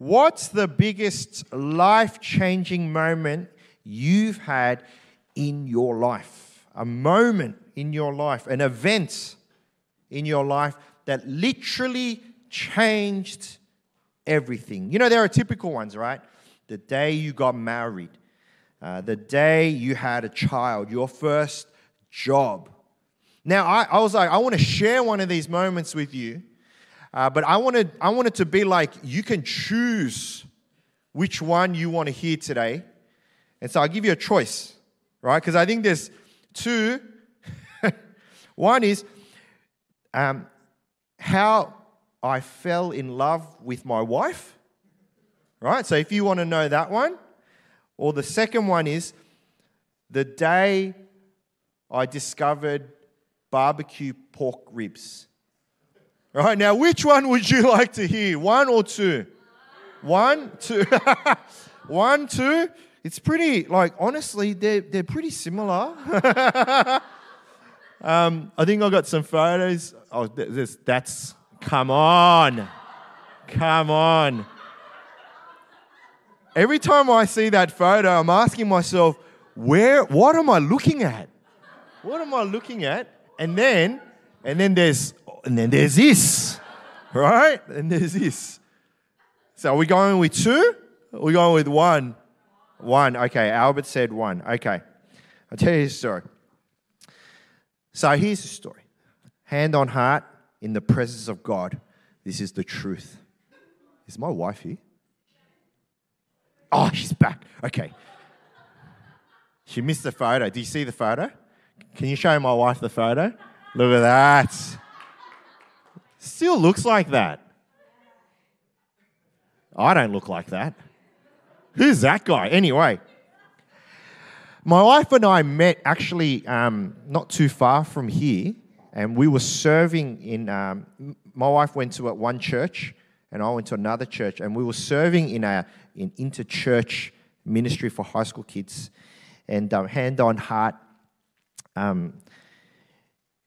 What's the biggest life-changing moment you've had in your life? A moment in your life, an event in your life that literally changed everything. You know, there are typical ones, right? The day you got married, the day you had a child, your first job. Now, I was like, I want to share one of these moments with you, but I wanted to be like, you can choose which one you want to hear today. And so I'll give you a choice, right? Because I think there's two. One is how I fell in love with my wife, right? So if you want to know that one. Or the second one is the day I discovered barbecue pork ribs. Right, now which one would you like to hear? One or two? One, two. One, two. It's pretty, like, honestly, they're pretty similar. I think I got some photos. Oh, that's, come on. Come on. Every time I see that photo, I'm asking myself, what am I looking at? What am I looking at? And then there's this, right? And there's this. So are we going with two? Or are we going with one? One. Okay, Albert said one. Okay. I'll tell you his story. So here's the story. Hand on heart, in the presence of God, this is the truth. Is my wife here? Oh, she's back. Okay. She missed the photo. Do you see the photo? Can you show my wife the photo? Look at that. Still looks like that. I don't look like that. Who's that guy? Anyway, my wife and I met actually not too far from here, and we were serving in, my wife went to one church and I went to another church, and we were serving in an inter-church ministry for high school kids. And hand on heart,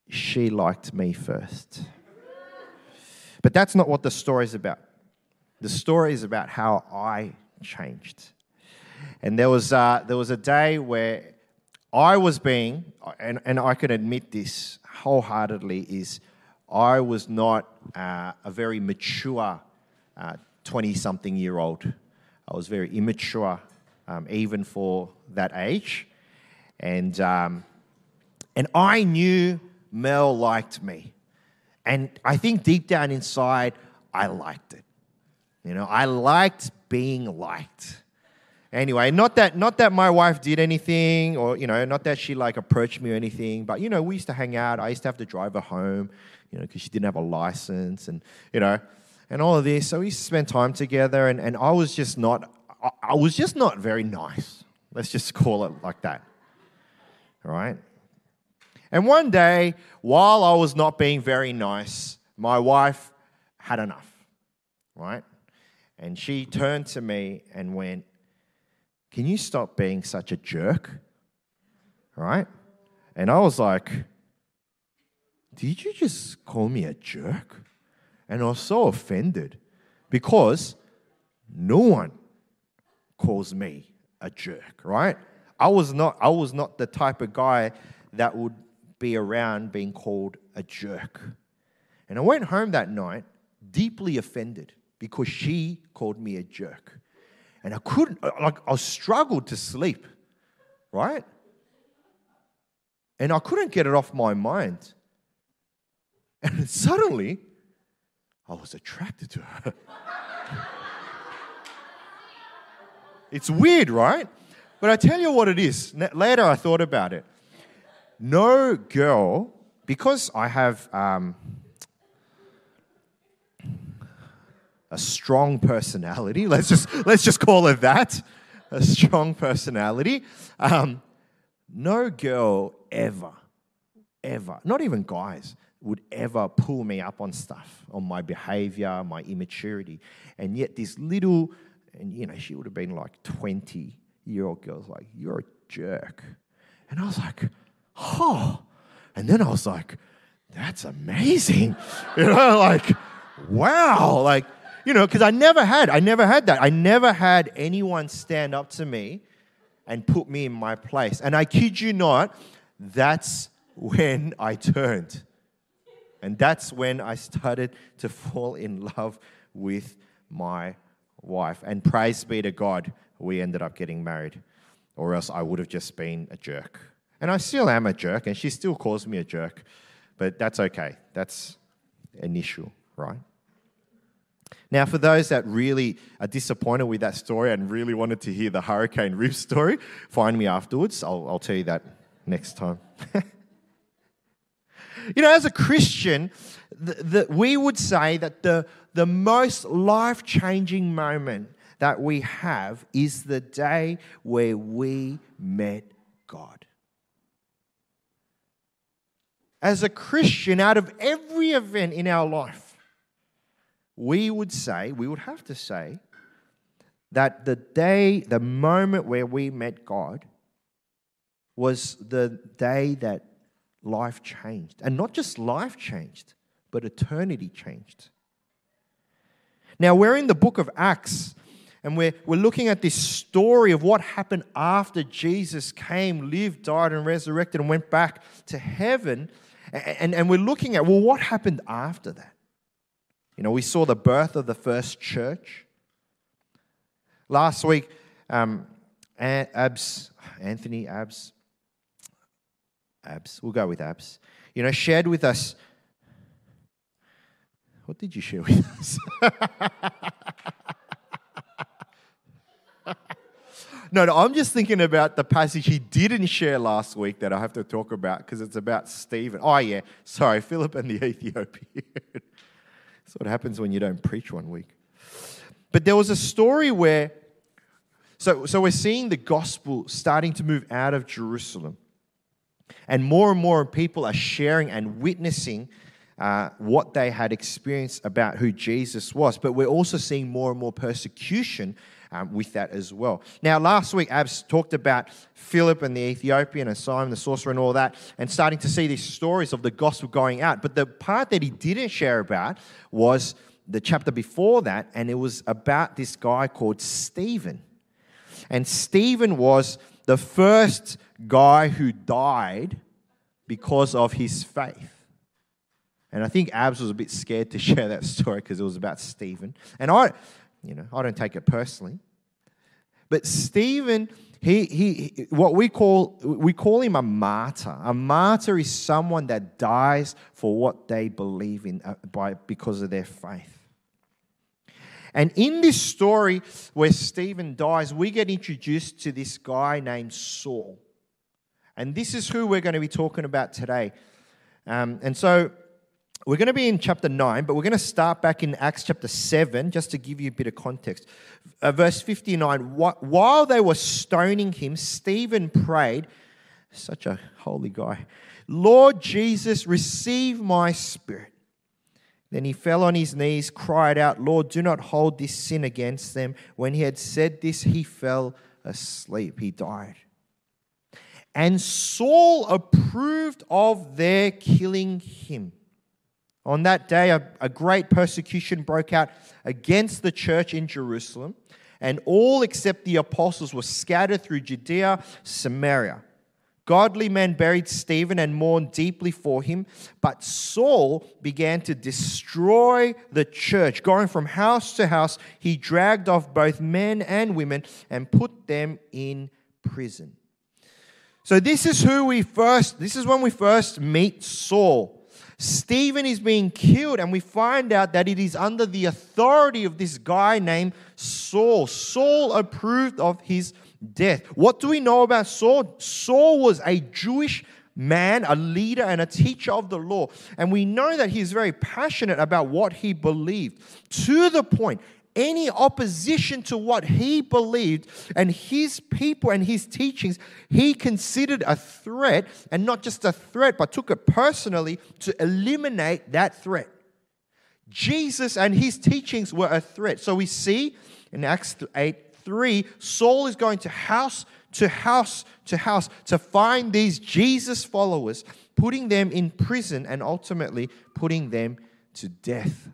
she liked me first. But that's not what the story is about. The story is about how I changed. And there was a day where I was being, and I can admit this wholeheartedly, is I was not a very mature 20-something year old. I was very immature, even for that age. And I knew Mel liked me. And I think deep down inside, I liked it. You know, I liked being liked. Anyway, not that my wife did anything, or, you know, not that she, like, approached me or anything. But, you know, we used to hang out. I used to have to drive her home, you know, because she didn't have a license and, you know, and all of this. So we used to spend time together, and I was just not very nice. Let's just call it like that. All right? And one day, while I was not being very nice, my wife had enough, right? And she turned to me and went, "Can you stop being such a jerk?" Right? And I was like, "Did you just call me a jerk?" And I was so offended, because no one calls me a jerk, right? I was not the type of guy that would be around being called a jerk. And I went home that night deeply offended, because she called me a jerk. And I couldn't, like, I struggled to sleep, right? And I couldn't get it off my mind. And suddenly, I was attracted to her. It's weird, right? But I tell you what it is. Later, I thought about it. No girl, because I have a strong personality. Let's just call it that, a strong personality. No girl ever, not even guys, would ever pull me up on stuff, on my behavior, my immaturity. And yet this little, and you know, she would have been like 20-year-old girl's like, "You're a jerk," and I was like, "Oh," and then I was like, "That's amazing," you know, like, wow, like, You know, because I never had that. I never had anyone stand up to me and put me in my place. And I kid you not, that's when I turned. And that's when I started to fall in love with my wife. And praise be to God, we ended up getting married. Or else I would have just been a jerk. And I still am a jerk, and she still calls me a jerk. But that's okay. That's an issue, right? Now, for those that really are disappointed with that story and really wanted to hear the hurricane rib story, find me afterwards. I'll tell you that next time. You know, as a Christian, we would say that the most life-changing moment that we have is the day where we met God. As a Christian, out of every event in our life, we would have to say, that the moment where we met God was the day that life changed. And not just life changed, but eternity changed. Now, we're in the book of Acts, and we're looking at this story of what happened after Jesus came, lived, died, and resurrected, and went back to heaven. And we're looking at, well, what happened after that? You know, we saw the birth of the first church. Last week, Anthony Abs, we'll go with Abs, you know, shared with us. What did you share with us? No, I'm just thinking about the passage he didn't share last week that I have to talk about because it's about Stephen. Oh, yeah, sorry, Philip and the Ethiopian. That's what happens when you don't preach one week. But there was a story where, so we're seeing the gospel starting to move out of Jerusalem. And more people are sharing and witnessing what they had experienced about who Jesus was. But we're also seeing more and more persecution with that as well. Now, last week, Abs talked about Philip and the Ethiopian and Simon the sorcerer and all that, and starting to see these stories of the gospel going out. But the part that he didn't share about was the chapter before that, and it was about this guy called Stephen. And Stephen was the first guy who died because of his faith. And I think Abs was a bit scared to share that story because it was about Stephen. And I don't take it personally. But Stephen, he what we call him a martyr. A martyr is someone that dies for what they believe in because of their faith. And in this story where Stephen dies, we get introduced to this guy named Saul. And this is who we're going to be talking about today. And so we're going to be in chapter 9, but we're going to start back in Acts chapter 7, just to give you a bit of context. Verse 59, while they were stoning him, Stephen prayed, such a holy guy, "Lord Jesus, receive my spirit." Then he fell on his knees, cried out, "Lord, do not hold this sin against them." When he had said this, he fell asleep. He died. And Saul approved of their killing him. On that day, a great persecution broke out against the church in Jerusalem, and all except the apostles were scattered through Judea, Samaria. Godly men buried Stephen and mourned deeply for him, but Saul began to destroy the church. Going from house to house, he dragged off both men and women and put them in prison. So this is when we first meet Saul. Stephen is being killed, and we find out that it is under the authority of this guy named Saul. Saul approved of his death. What do we know about Saul? Saul was a Jewish man, a leader, and a teacher of the law. And we know that he's very passionate about what he believed, to the point any opposition to what he believed and his people and his teachings, he considered a threat, and not just a threat, but took it personally to eliminate that threat. Jesus and his teachings were a threat. So we see in Acts 8:3, Saul is going to house to house to house to find these Jesus followers, putting them in prison and ultimately putting them to death.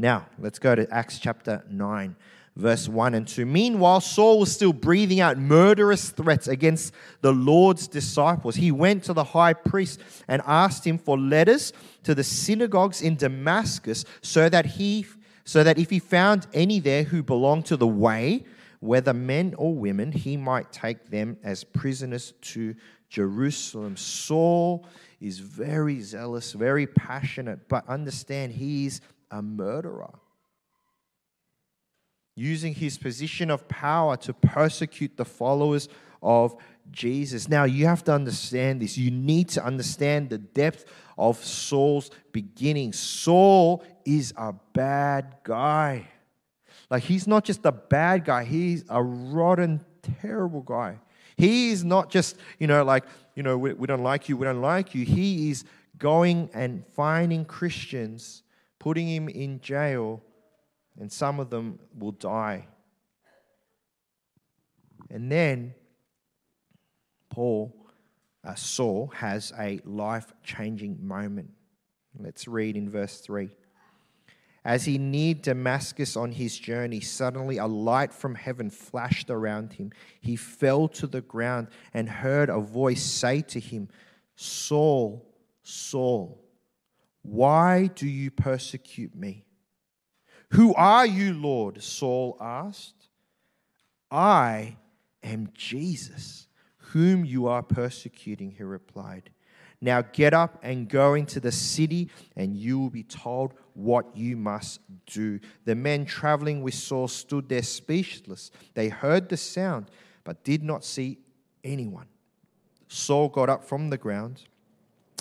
Now, let's go to Acts chapter 9, verse 1 and 2. Meanwhile, Saul was still breathing out murderous threats against the Lord's disciples. He went to the high priest and asked him for letters to the synagogues in Damascus so that if he found any there who belonged to the way, whether men or women, he might take them as prisoners to Jerusalem. Saul is very zealous, very passionate, but understand he's a murderer, using his position of power to persecute the followers of Jesus. Now, you have to understand this. You need to understand the depth of Saul's beginning. Saul is a bad guy. Like, he's not just a bad guy. He's a rotten, terrible guy. He is not just, we don't like you, we don't like you. He is going and finding Christians, putting him in jail, and some of them will die. And then Saul has a life-changing moment. Let's read in verse 3. As he neared Damascus on his journey, suddenly a light from heaven flashed around him. He fell to the ground and heard a voice say to him, "Saul, Saul, why do you persecute me?" "Who are you, Lord?" Saul asked. "I am Jesus, whom you are persecuting," he replied. "Now get up and go into the city, and you will be told what you must do." The men traveling with Saul stood there speechless. They heard the sound, but did not see anyone. Saul got up from the ground,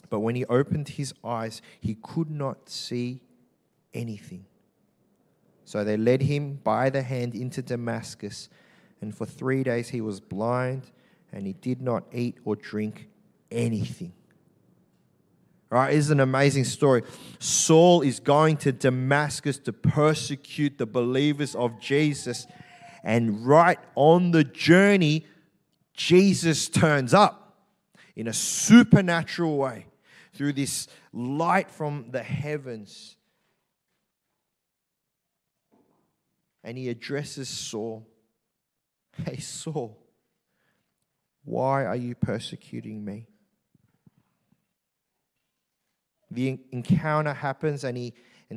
but when he opened his eyes, he could not see anything. So they led him by the hand into Damascus, and for 3 days he was blind, and he did not eat or drink anything. Right, it's an amazing story. Saul is going to Damascus to persecute the believers of Jesus, and right on the journey, Jesus turns up in a supernatural way through this light from the heavens. And he addresses Saul. "Hey, Saul, why are you persecuting me?" The encounter happens, and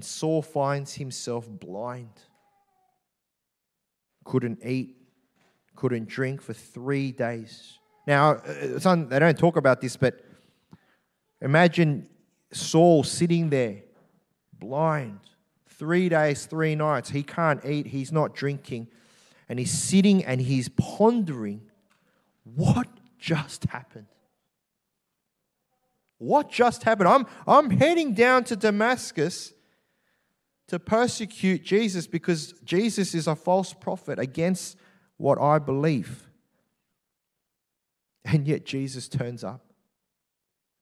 Saul finds himself blind. Couldn't eat, couldn't drink for 3 days. Now, they don't talk about this, but imagine Saul sitting there, blind. 3 days, 3 nights. He can't eat. He's not drinking. And he's sitting and he's pondering, what just happened? What just happened? I'm heading down to Damascus to persecute Jesus because Jesus is a false prophet against what I believe. And yet Jesus turns up,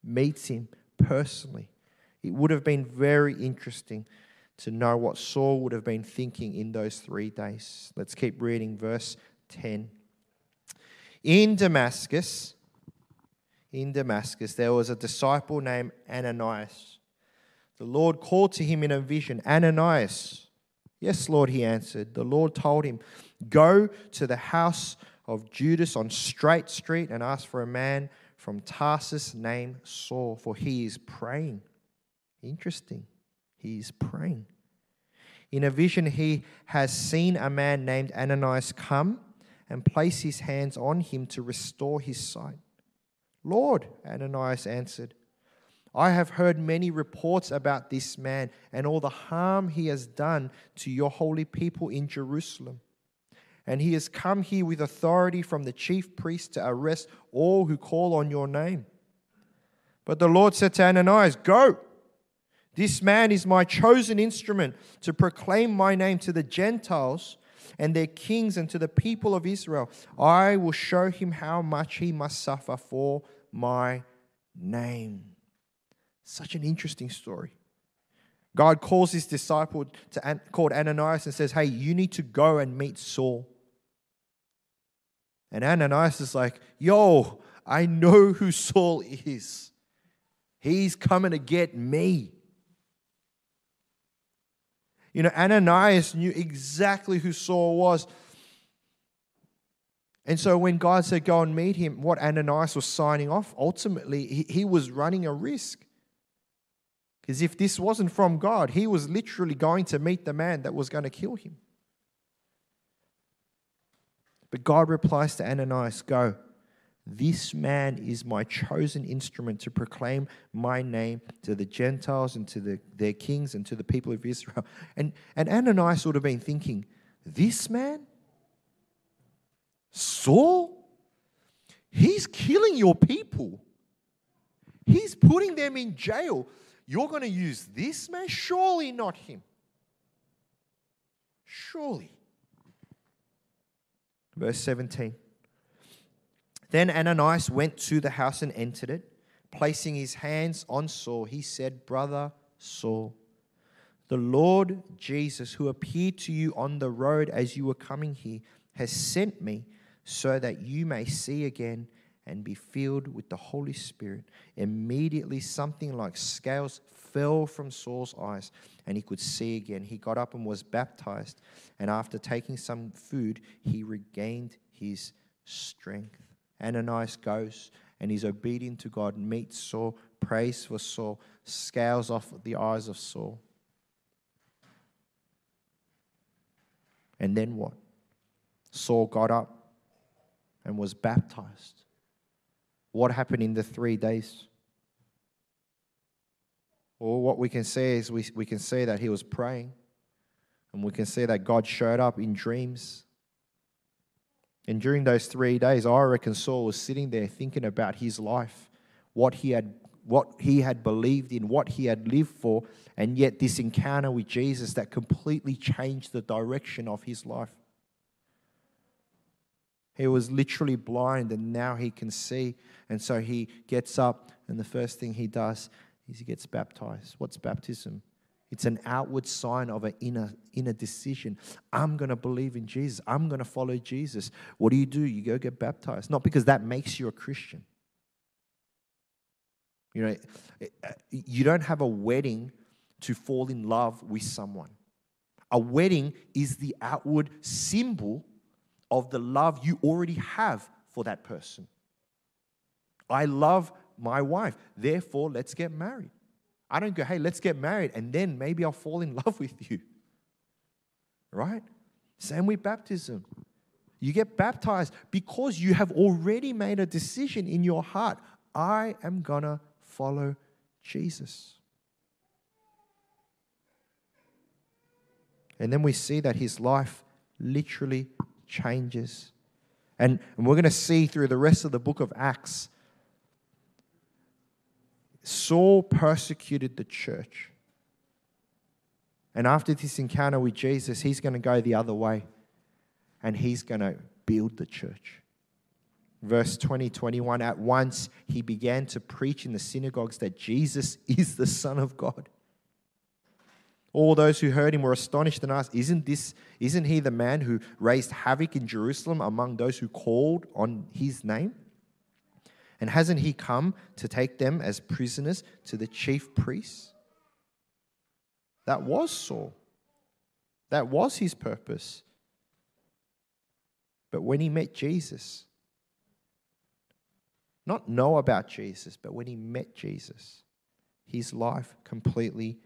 meets him personally. It would have been very interesting to know what Saul would have been thinking in those 3 days. Let's keep reading verse 10. In Damascus, there was a disciple named Ananias. The Lord called to him in a vision, "Ananias." "Yes, Lord," he answered. The Lord told him, "Go to the house of Judas on Straight Street and ask for a man from Tarsus named Saul, for he is praying." Interesting. He's praying. "In a vision, he has seen a man named Ananias come and place his hands on him to restore his sight." "Lord," Ananias answered, "I have heard many reports about this man and all the harm he has done to your holy people in Jerusalem. And he has come here with authority from the chief priest to arrest all who call on your name." But the Lord said to Ananias, "Go. This man is my chosen instrument to proclaim my name to the Gentiles and their kings and to the people of Israel. I will show him how much he must suffer for my name." Such an interesting story. God calls his disciple called Ananias and says, "Hey, you need to go and meet Saul." And Ananias is like, "Yo, I know who Saul is. He's coming to get me." You know, Ananias knew exactly who Saul was. And so when God said, go and meet him, what Ananias was signing off, ultimately, he was running a risk. Because if this wasn't from God, he was literally going to meet the man that was going to kill him. But God replies to Ananias, go, this man is my chosen instrument to proclaim my name to the Gentiles and to their kings and to the people of Israel. And Ananias would have been thinking, this man? Saul? He's killing your people. He's putting them in jail. You're going to use this man? Surely not him. Surely. Verse 17. Then Ananias went to the house and entered it. Placing his hands on Saul, he said, Brother Saul, the Lord Jesus, who appeared to you on the road as you were coming here, has sent me so that you may see again and be filled with the Holy Spirit. Immediately something like scales fell from Saul's eyes and he could see again. He got up and was baptized, and after taking some food, he regained his strength. Ananias goes and he's obedient to God, meets Saul, prays for Saul, scales off the eyes of Saul. And then what? Saul got up and was baptized. What happened in the 3 days? Well, what we can see is we can see that he was praying, and we can see that God showed up in dreams. And during those 3 days, I reckon Saul was sitting there thinking about his life, what he had believed in, what he had lived for, and yet this encounter with Jesus that completely changed the direction of his life. He was literally blind, and now he can see. And so he gets up, and the first thing he does is he gets baptized. What's baptism? It's an outward sign of an inner decision. I'm going to believe in Jesus. I'm going to follow Jesus. What do? You go get baptized. Not because that makes you a Christian. You know, you don't have a wedding to fall in love with someone. A wedding is the outward symbol of the love you already have for that person. I love my wife, therefore let's get married. I don't go, hey, let's get married, and then maybe I'll fall in love with you. Right? Same with baptism. You get baptized because you have already made a decision in your heart. I am going to follow Jesus. And then we see that his life literally changes. And we're going to see through the rest of the book of Acts, Saul persecuted the church. And after this encounter with Jesus, he's going to go the other way, and he's going to build the church. Verse 21, at once he began to preach in the synagogues that Jesus is the Son of God. All those who heard him were astonished and asked, isn't he the man who raised havoc in Jerusalem among those who called on his name? And hasn't he come to take them as prisoners to the chief priests? That was Saul. That was his purpose. But when he met Jesus, not know about Jesus, but when he met Jesus, his life completely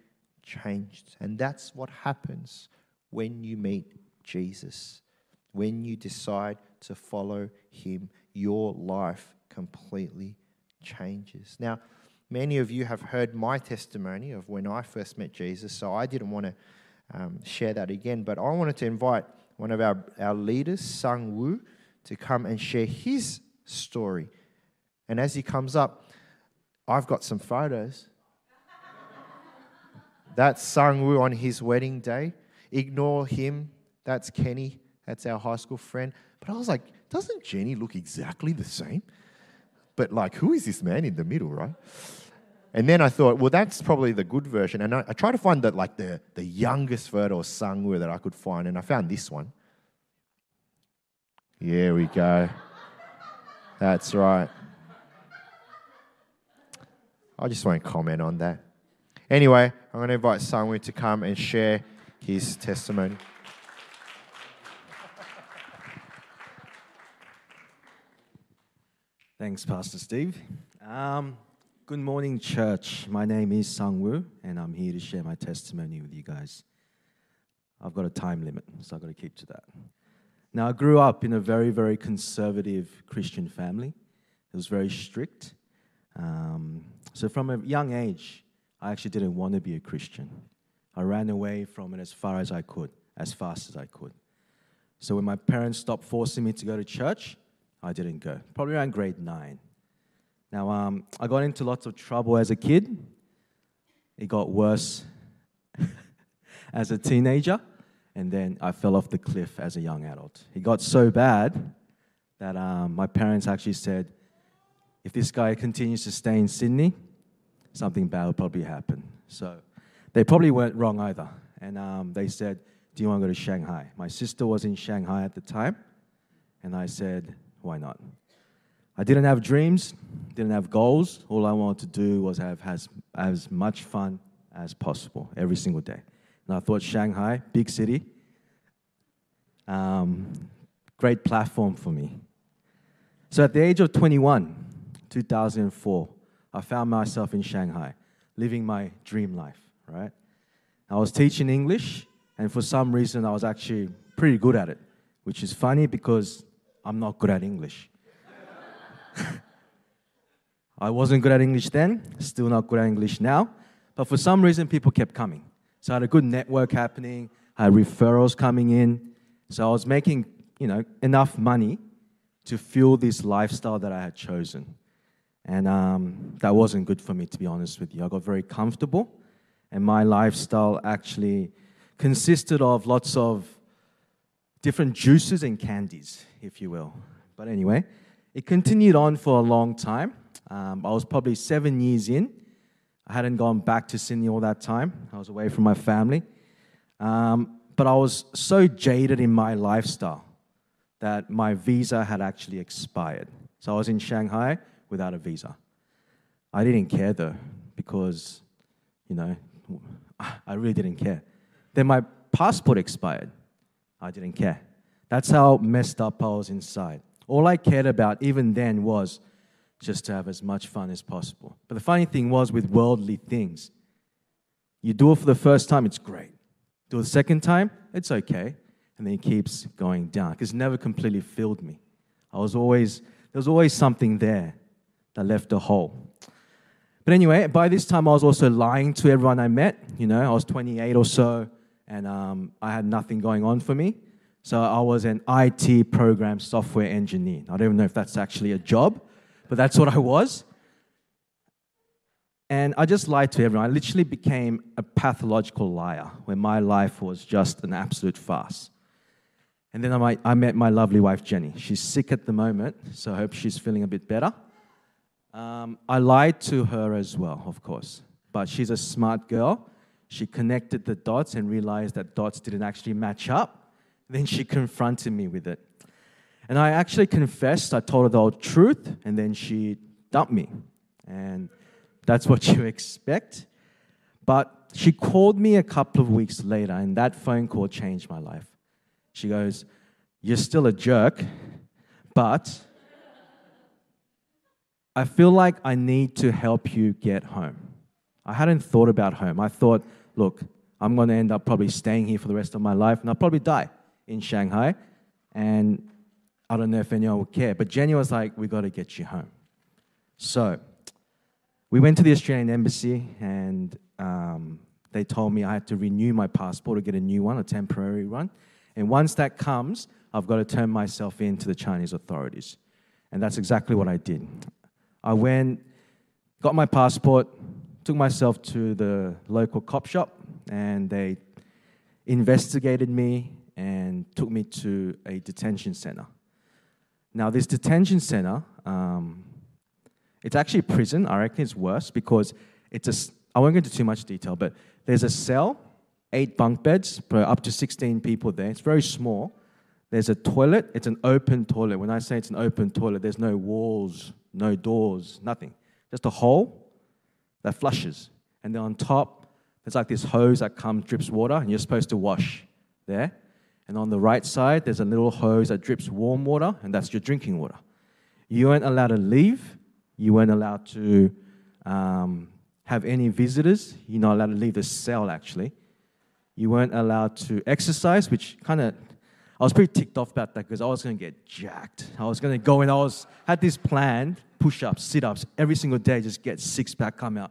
changed. And that's what happens when you meet Jesus. When you decide to follow him, your life completely changes. Now, many of you have heard my testimony of when I first met Jesus, so I didn't want to share that again, but I wanted to invite one of our leaders, Sung Woo, to come and share his story. And as he comes up, I've got some photos. That's Sung Woo on his wedding day. Ignore him. That's Kenny. That's our high school friend. But I was like, doesn't Jenny look exactly the same? But like, who is this man in the middle, right? And then I thought, well, that's probably the good version. And I tried to find that, like the youngest photo of Sung Woo that I could find. And I found this one. Here we go. That's right. I just won't comment on that. Anyway, I'm going to invite Sung Woo to come and share his testimony. Thanks, Pastor Steve. Good morning, church. My name is Sung Woo, and I'm here to share my testimony with you guys. I've got a time limit, so I've got to keep to that. Now, I grew up in a very, very conservative Christian family. It was very strict. So from a young age, I actually didn't want to be a Christian. I ran away from it as far as I could, as fast as I could. So when my parents stopped forcing me to go to church, I didn't go, probably around grade 9. Now, I got into lots of trouble as a kid. It got worse as a teenager, and then I fell off the cliff as a young adult. It got so bad that my parents actually said, if this guy continues to stay in Sydney, something bad will probably happen. So they probably weren't wrong either. And they said, do you want to go to Shanghai? My sister was in Shanghai at the time, and I said, why not? I didn't have dreams, didn't have goals. All I wanted to do was have as much fun as possible every single day. And I thought Shanghai, big city, great platform for me. So at the age of 21, 2004, I found myself in Shanghai, living my dream life, right? I was teaching English, and for some reason I was actually pretty good at it, which is funny because I'm not good at English. I wasn't good at English then, still not good at English now, but for some reason people kept coming. So I had a good network happening, I had referrals coming in, so I was making, enough money to fuel this lifestyle that I had chosen. And that wasn't good for me, to be honest with you. I got very comfortable, and my lifestyle actually consisted of lots of different juices and candies, if you will. But anyway, it continued on for a long time. I was probably 7 years in. I hadn't gone back to Sydney all that time. I was away from my family. But I was so jaded in my lifestyle that my visa had actually expired. So I was in Shanghai without a visa. I didn't care, though, because, I really didn't care. Then my passport expired. I didn't care. That's how messed up I was inside. All I cared about even then was just to have as much fun as possible. But the funny thing was with worldly things, you do it for the first time, it's great. Do it the second time, it's okay. And then it keeps going down because it never completely filled me. There was always something there that left a hole. But anyway, by this time I was also lying to everyone I met. I was 28 or so. And I had nothing going on for me. So I was an IT program software engineer. I don't even know if that's actually a job, but that's what I was. And I just lied to everyone. I literally became a pathological liar where my life was just an absolute farce. And then I met my lovely wife, Jenny. She's sick at the moment, so I hope she's feeling a bit better. I lied to her as well, of course, but she's a smart girl. She connected the dots and realized that dots didn't actually match up. Then she confronted me with it. And I actually confessed. I told her the whole truth, and then she dumped me. And that's what you expect. But she called me a couple of weeks later, and that phone call changed my life. She goes, "You're still a jerk, but I feel like I need to help you get home." I hadn't thought about home. I thought, look, I'm going to end up probably staying here for the rest of my life, and I'll probably die in Shanghai, and I don't know if anyone will care. But Jenny was like, we got to get you home. So we went to the Australian Embassy, and they told me I had to renew my passport or get a new one, a temporary one. And once that comes, I've got to turn myself in to the Chinese authorities. And that's exactly what I did. I went, got my passport, took myself to the local cop shop, and they investigated me and took me to a detention center. Now, this detention center, it's actually a prison. I reckon it's worse because I won't go into too much detail, but there's a cell, 8 bunk beds, up to 16 people there. It's very small. There's a toilet. It's an open toilet. When I say it's an open toilet, there's no walls, no doors, nothing. Just a hole that flushes. And then on top, There's like this hose that comes, drips water, and you're supposed to wash there. And on the right side, there's a little hose that drips warm water, and that's your drinking water. You weren't allowed to leave. You weren't allowed to have any visitors. You're not allowed to leave the cell, actually. You weren't allowed to exercise, which kind of, I was pretty ticked off about that because I was going to get jacked. I was going to go and had this plan, push-ups, sit-ups, every single day, just get six-pack, come out.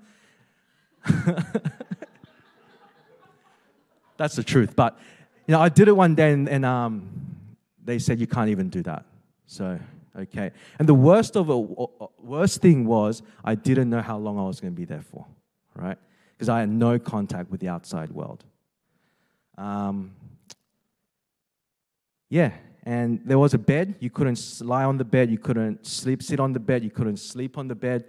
That's the truth. But, you know, I did it one day and they said you can't even do that. So, okay. And the worst thing was I didn't know how long I was going to be there for, right? Because I had no contact with the outside world. And there was a bed. You couldn't lie on the bed. You couldn't sit on the bed. You couldn't sleep on the bed.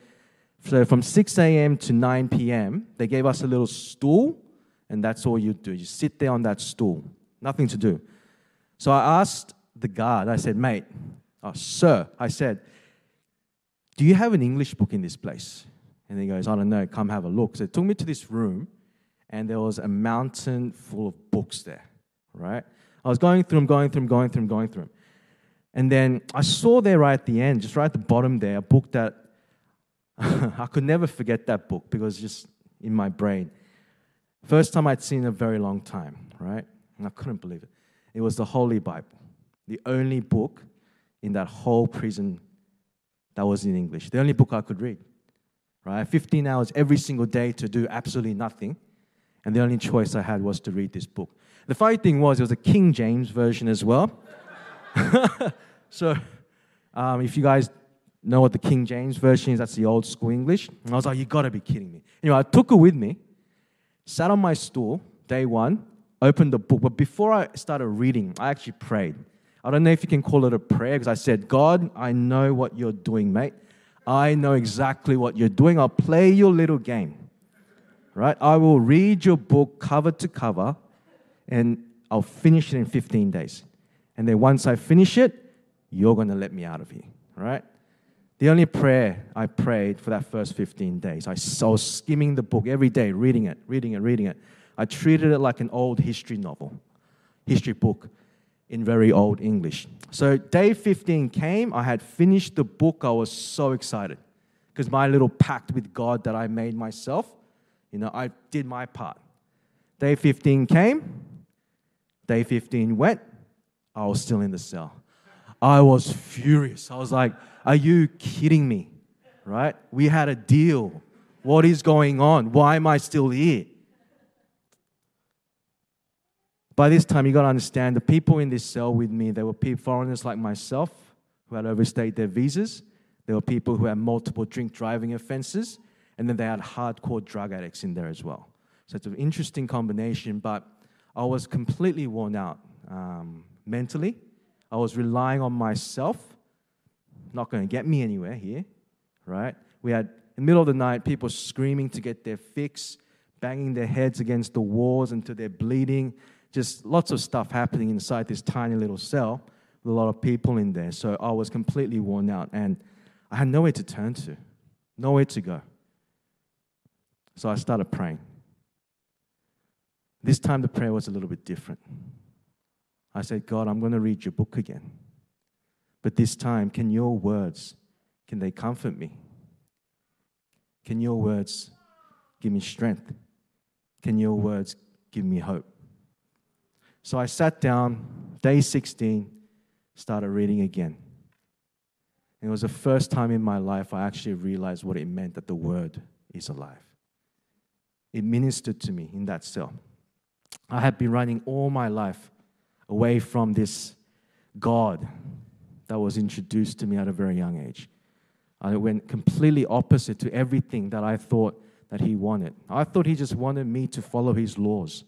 So from 6 a.m. to 9 p.m., they gave us a little stool, and that's all you do. You sit there on that stool. Nothing to do. So I asked the guard. I said, sir, I said, do you have an English book in this place? And he goes, I don't know. Come have a look. So they took me to this room, and there was a mountain full of books there, right? I was going through them. And then I saw there right at the end, just right at the bottom there, a book that I could never forget that book because just in my brain. First time I'd seen it in a very long time, right? And I couldn't believe it. It was the Holy Bible, the only book in that whole prison that was in English, the only book I could read, right? 15 hours every single day to do absolutely nothing. And the only choice I had was to read this book. The funny thing was, it was a King James version as well. So if you guys know what the King James version is, that's the old school English. And I was like, you got to be kidding me. Anyway, I took it with me, sat on my stool, day one, opened the book. But before I started reading, I actually prayed. I don't know if you can call it a prayer, because I said, God, I know what you're doing, mate. I know exactly what you're doing. I'll play your little game, right? I will read your book cover to cover, and I'll finish it in 15 days. And then once I finish it, you're going to let me out of here, right? The only prayer I prayed for that first 15 days, I was skimming the book every day, reading it. I treated it like an old history book in very old English. So day 15 came, I had finished the book. I was so excited because my little pact with God that I made myself, you know, I did my part. Day 15 came, day 15 went, I was still in the cell. I was furious. I was like, are you kidding me? Right? We had a deal. What is going on? Why am I still here? By this time, you got to understand, the people in this cell with me, they were foreigners like myself who had overstayed their visas. There were people who had multiple drink-driving offenses, and then they had hardcore drug addicts in there as well. So it's an interesting combination, but I was completely worn out mentally. I was relying on myself. Not going to get me anywhere here, right? We had, in the middle of the night, people screaming to get their fix, banging their heads against the walls until they're bleeding. Just lots of stuff happening inside this tiny little cell with a lot of people in there. So I was completely worn out, and I had nowhere to turn to, nowhere to go. So I started praying. This time the prayer was a little bit different. I said, God, I'm going to read your book again. But this time, can they comfort me? Can your words give me strength? Can your words give me hope? So I sat down, day 16, started reading again. And it was the first time in my life I actually realized what it meant that the word is alive. It ministered to me in that cell. I had been running all my life away from this God that was introduced to me at a very young age. I went completely opposite to everything that I thought that he wanted. I thought he just wanted me to follow his laws.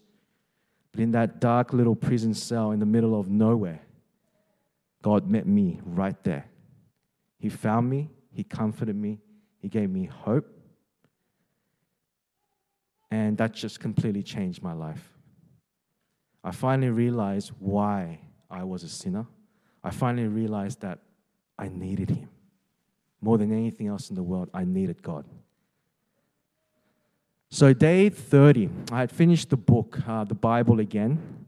But in that dark little prison cell in the middle of nowhere, God met me right there. He found me. He comforted me. He gave me hope. And that just completely changed my life. I finally realized why I was a sinner. I finally realized that I needed him. More than anything else in the world, I needed God. So day 30, I had finished the book, the Bible again.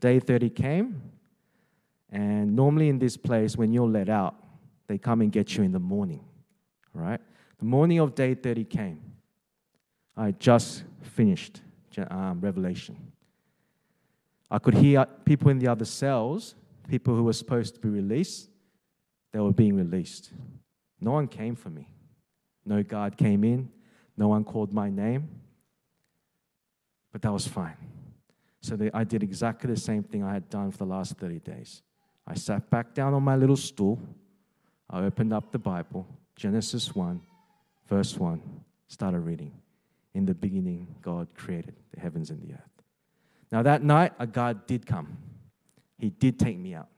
Day 30 came, and normally in this place, when you're let out, they come and get you in the morning, all right? The morning of day 30 came. I just finished Revelation. I could hear people in the other cells, people who were supposed to be released, they were being released. No one came for me. No guard came in. No one called my name. But that was fine. So I did exactly the same thing I had done for the last 30 days. I sat back down on my little stool. I opened up the Bible, Genesis 1, verse 1, started reading. In the beginning, God created the heavens and the earth. Now that night, a guard did come. He did take me out.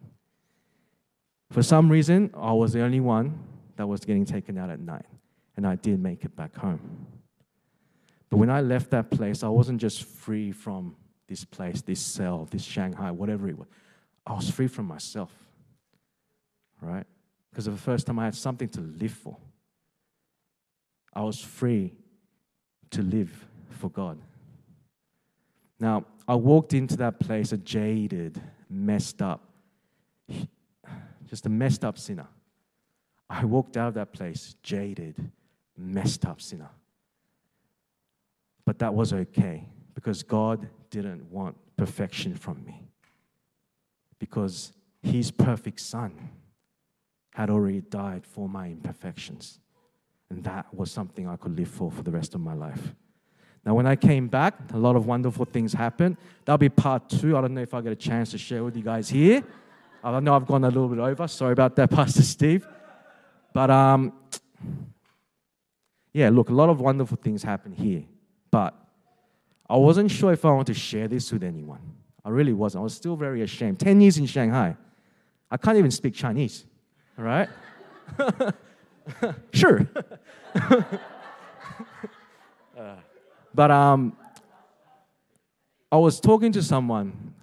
For some reason, I was the only one that was getting taken out at night, and I did make it back home. But when I left that place, I wasn't just free from this place, this cell, this Shanghai, whatever it was. I was free from myself, right? Because for the first time, I had something to live for. I was free to live for God. Now, I walked into that place a jaded, messed up, just a messed up sinner. I walked out of that place jaded, messed up sinner. But that was okay because God didn't want perfection from me because His perfect Son had already died for my imperfections. And that was something I could live for the rest of my life. Now, when I came back, a lot of wonderful things happened. That'll be part two. I don't know if I get a chance to share with you guys here. I know I've gone a little bit over. Sorry about that, Pastor Steve. But, yeah, look, a lot of wonderful things happened here. But I wasn't sure if I wanted to share this with anyone. I really wasn't. I was still very ashamed. 10 years in Shanghai. I can't even speak Chinese, all right? Sure. But I was talking to someone,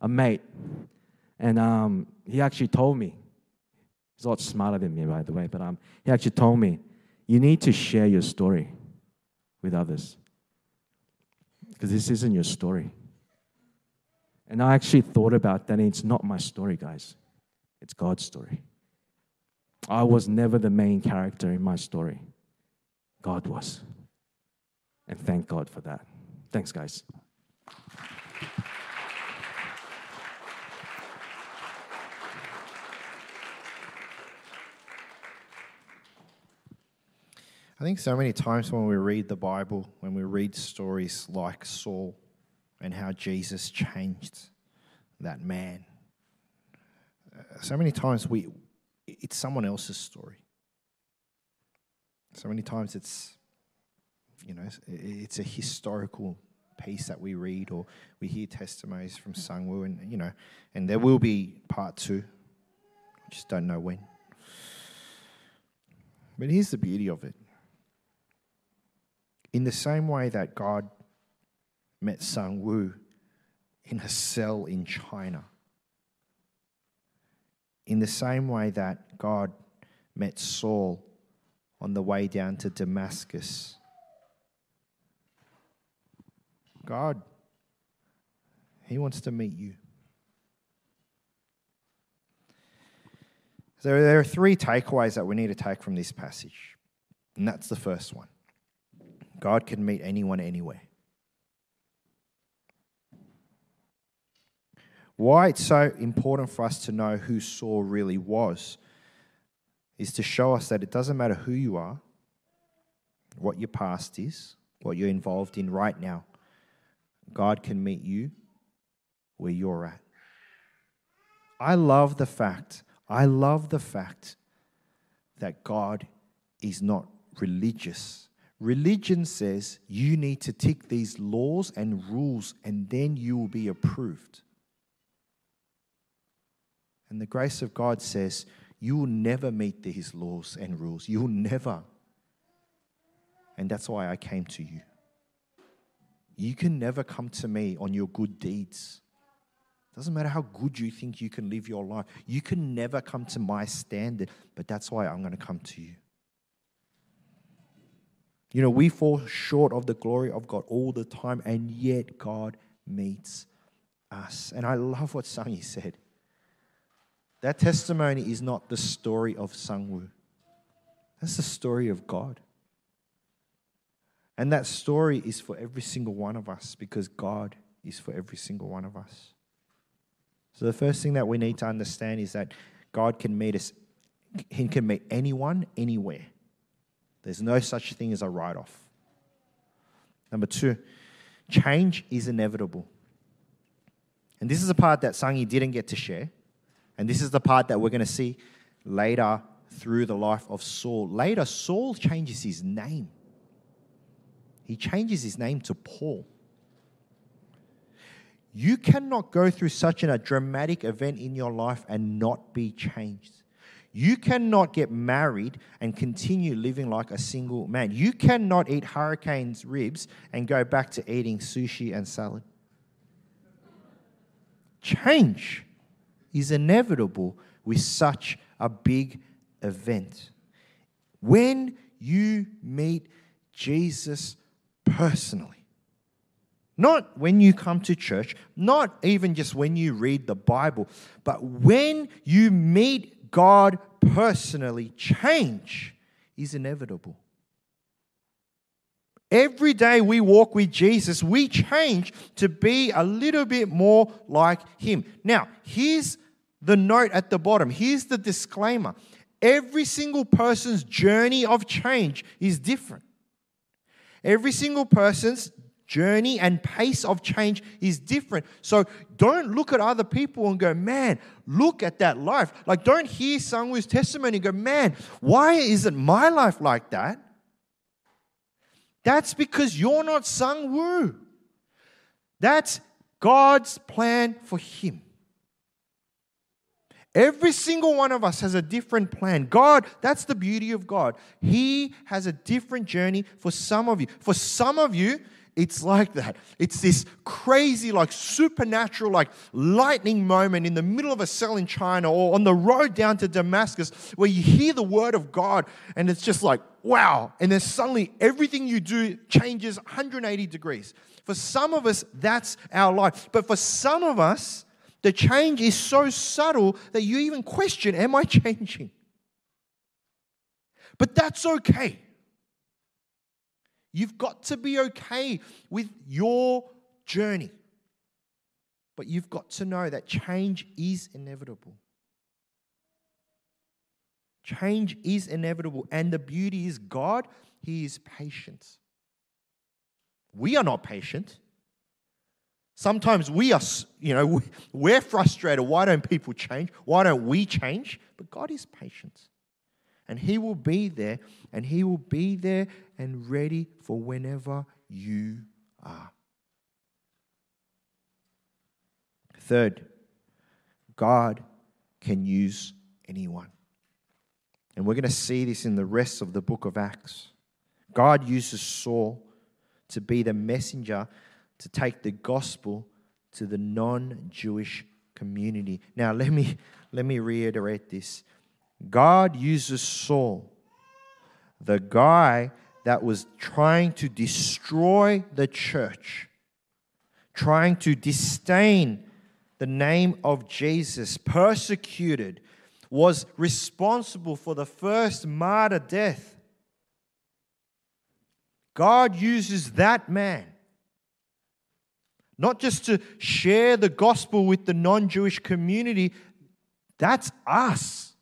a mate, and he actually told me, he's a lot smarter than me, by the way, but he actually told me, you need to share your story with others because this isn't your story. And I actually thought about that, and it's not my story, guys. It's God's story. I was never the main character in my story. God was. And thank God for that. Thanks, guys. I think so many times when we read the Bible, when we read stories like Saul and how Jesus changed that man, so many times it's someone else's story. So many times it's a historical piece that we read or we hear testimonies from Sung Woo and there will be part two. I just don't know when. But here's the beauty of it. In the same way that God met Sung Woo in a cell in China, in the same way that God met Saul on the way down to Damascus, God, He wants to meet you. So there are three takeaways that we need to take from this passage. And that's the first one. God can meet anyone anywhere. Why it's so important for us to know who Saul really was is to show us that it doesn't matter who you are, what your past is, what you're involved in right now. God can meet you where you're at. I love the fact that God is not religious. Religion says you need to tick these laws and rules and then you will be approved. And the grace of God says you will never meet these laws and rules. You will never. And that's why I came to you. You can never come to me on your good deeds. Doesn't matter how good you think you can live your life. You can never come to my standard, but that's why I'm going to come to you. You know, we fall short of the glory of God all the time, and yet God meets us. And I love what Sung Woo said. That testimony is not the story of Sung Woo. That's the story of God. And that story is for every single one of us, because God is for every single one of us. So the first thing that we need to understand is that God can meet us. He can meet anyone, anywhere. There's no such thing as a write-off. Number two, change is inevitable. And this is the part that Sung Woo didn't get to share. And this is the part that we're going to see later through the life of Saul. Later, Saul changes his name. He changes his name to Paul. You cannot go through such a dramatic event in your life and not be changed. You cannot get married and continue living like a single man. You cannot eat hurricane's ribs and go back to eating sushi and salad. Change is inevitable with such a big event. When you meet Jesus personally, not when you come to church, not even just when you read the Bible, but when you meet God personally, change is inevitable. Every day we walk with Jesus, we change to be a little bit more like Him. Now, here's the note at the bottom. Here's the disclaimer. Every single person's journey of change is different. Every single person's journey and pace of change is different. So don't look at other people and go, man, look at that life. Like, don't hear Sung Woo's testimony and go, man, why isn't my life like that? That's because you're not Sung Woo. That's God's plan for him. Every single one of us has a different plan. God, that's the beauty of God. He has a different journey for some of you. For some of you, it's like that. It's this crazy, like supernatural, like lightning moment in the middle of a cell in China or on the road down to Damascus where you hear the word of God and it's just like, wow. And then suddenly everything you do changes 180 degrees. For some of us, that's our life. But for some of us, the change is so subtle that you even question, am I changing? But that's okay. You've got to be okay with your journey. But you've got to know that change is inevitable. Change is inevitable. And the beauty is God, He is patient. We are not patient. Sometimes we are, you know, we're frustrated. Why don't people change? Why don't we change? But God is patient. And He will be there, and He will be there and ready for whenever you are. Third, God can use anyone. And we're going to see this in the rest of the book of Acts. God uses Saul to be the messenger to take the gospel to the non-Jewish community. Now, let me reiterate this. God uses Saul, the guy that was trying to destroy the church, trying to disdain the name of Jesus, persecuted, was responsible for the first martyr death. God uses that man, not just to share the gospel with the non-Jewish community, that's us.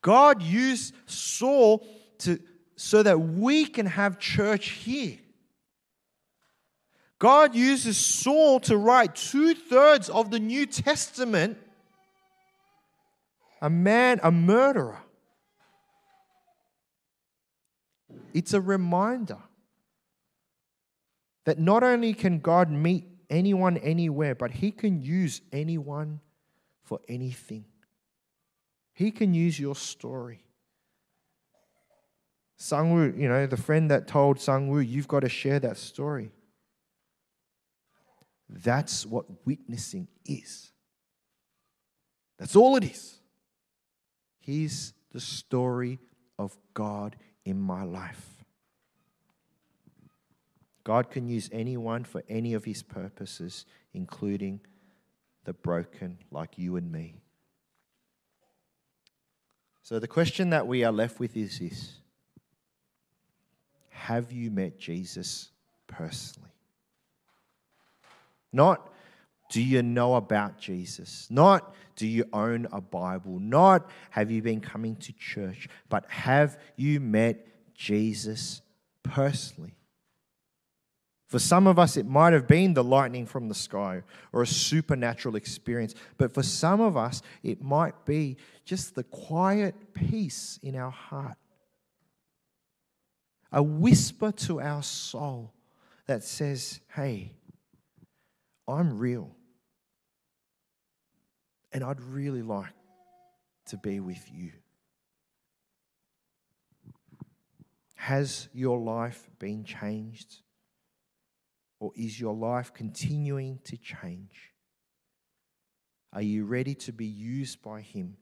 God used Saul so that we can have church here. God uses Saul to write 2/3 of the New Testament, a man, a murderer. It's a reminder that not only can God meet anyone anywhere, but He can use anyone for anything. He can use your story. Sung Woo, you know, the friend that told Sung Woo, you've got to share that story. That's what witnessing is. That's all it is. Here's the story of God in my life. God can use anyone for any of his purposes, including the broken like you and me. So the question that we are left with is this: have you met Jesus personally? Not, do you know about Jesus? Not, do you own a Bible? Not, have you been coming to church? But have you met Jesus personally? For some of us, it might have been the lightning from the sky or a supernatural experience. But for some of us, it might be just the quiet peace in our heart. A whisper to our soul that says, hey, I'm real. And I'd really like to be with you. Has your life been changed? Or is your life continuing to change? Are you ready to be used by him,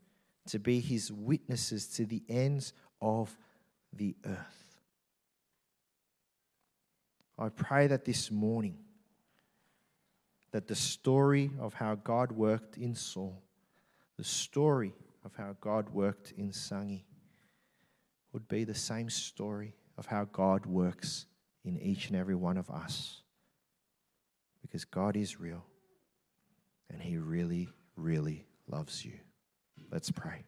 to be his witnesses to the ends of the earth? I pray that this morning, that the story of how God worked in Saul, the story of how God worked in Sung Woo, would be the same story of how God works in each and every one of us. Because God is real, and he really, really loves you. Let's pray.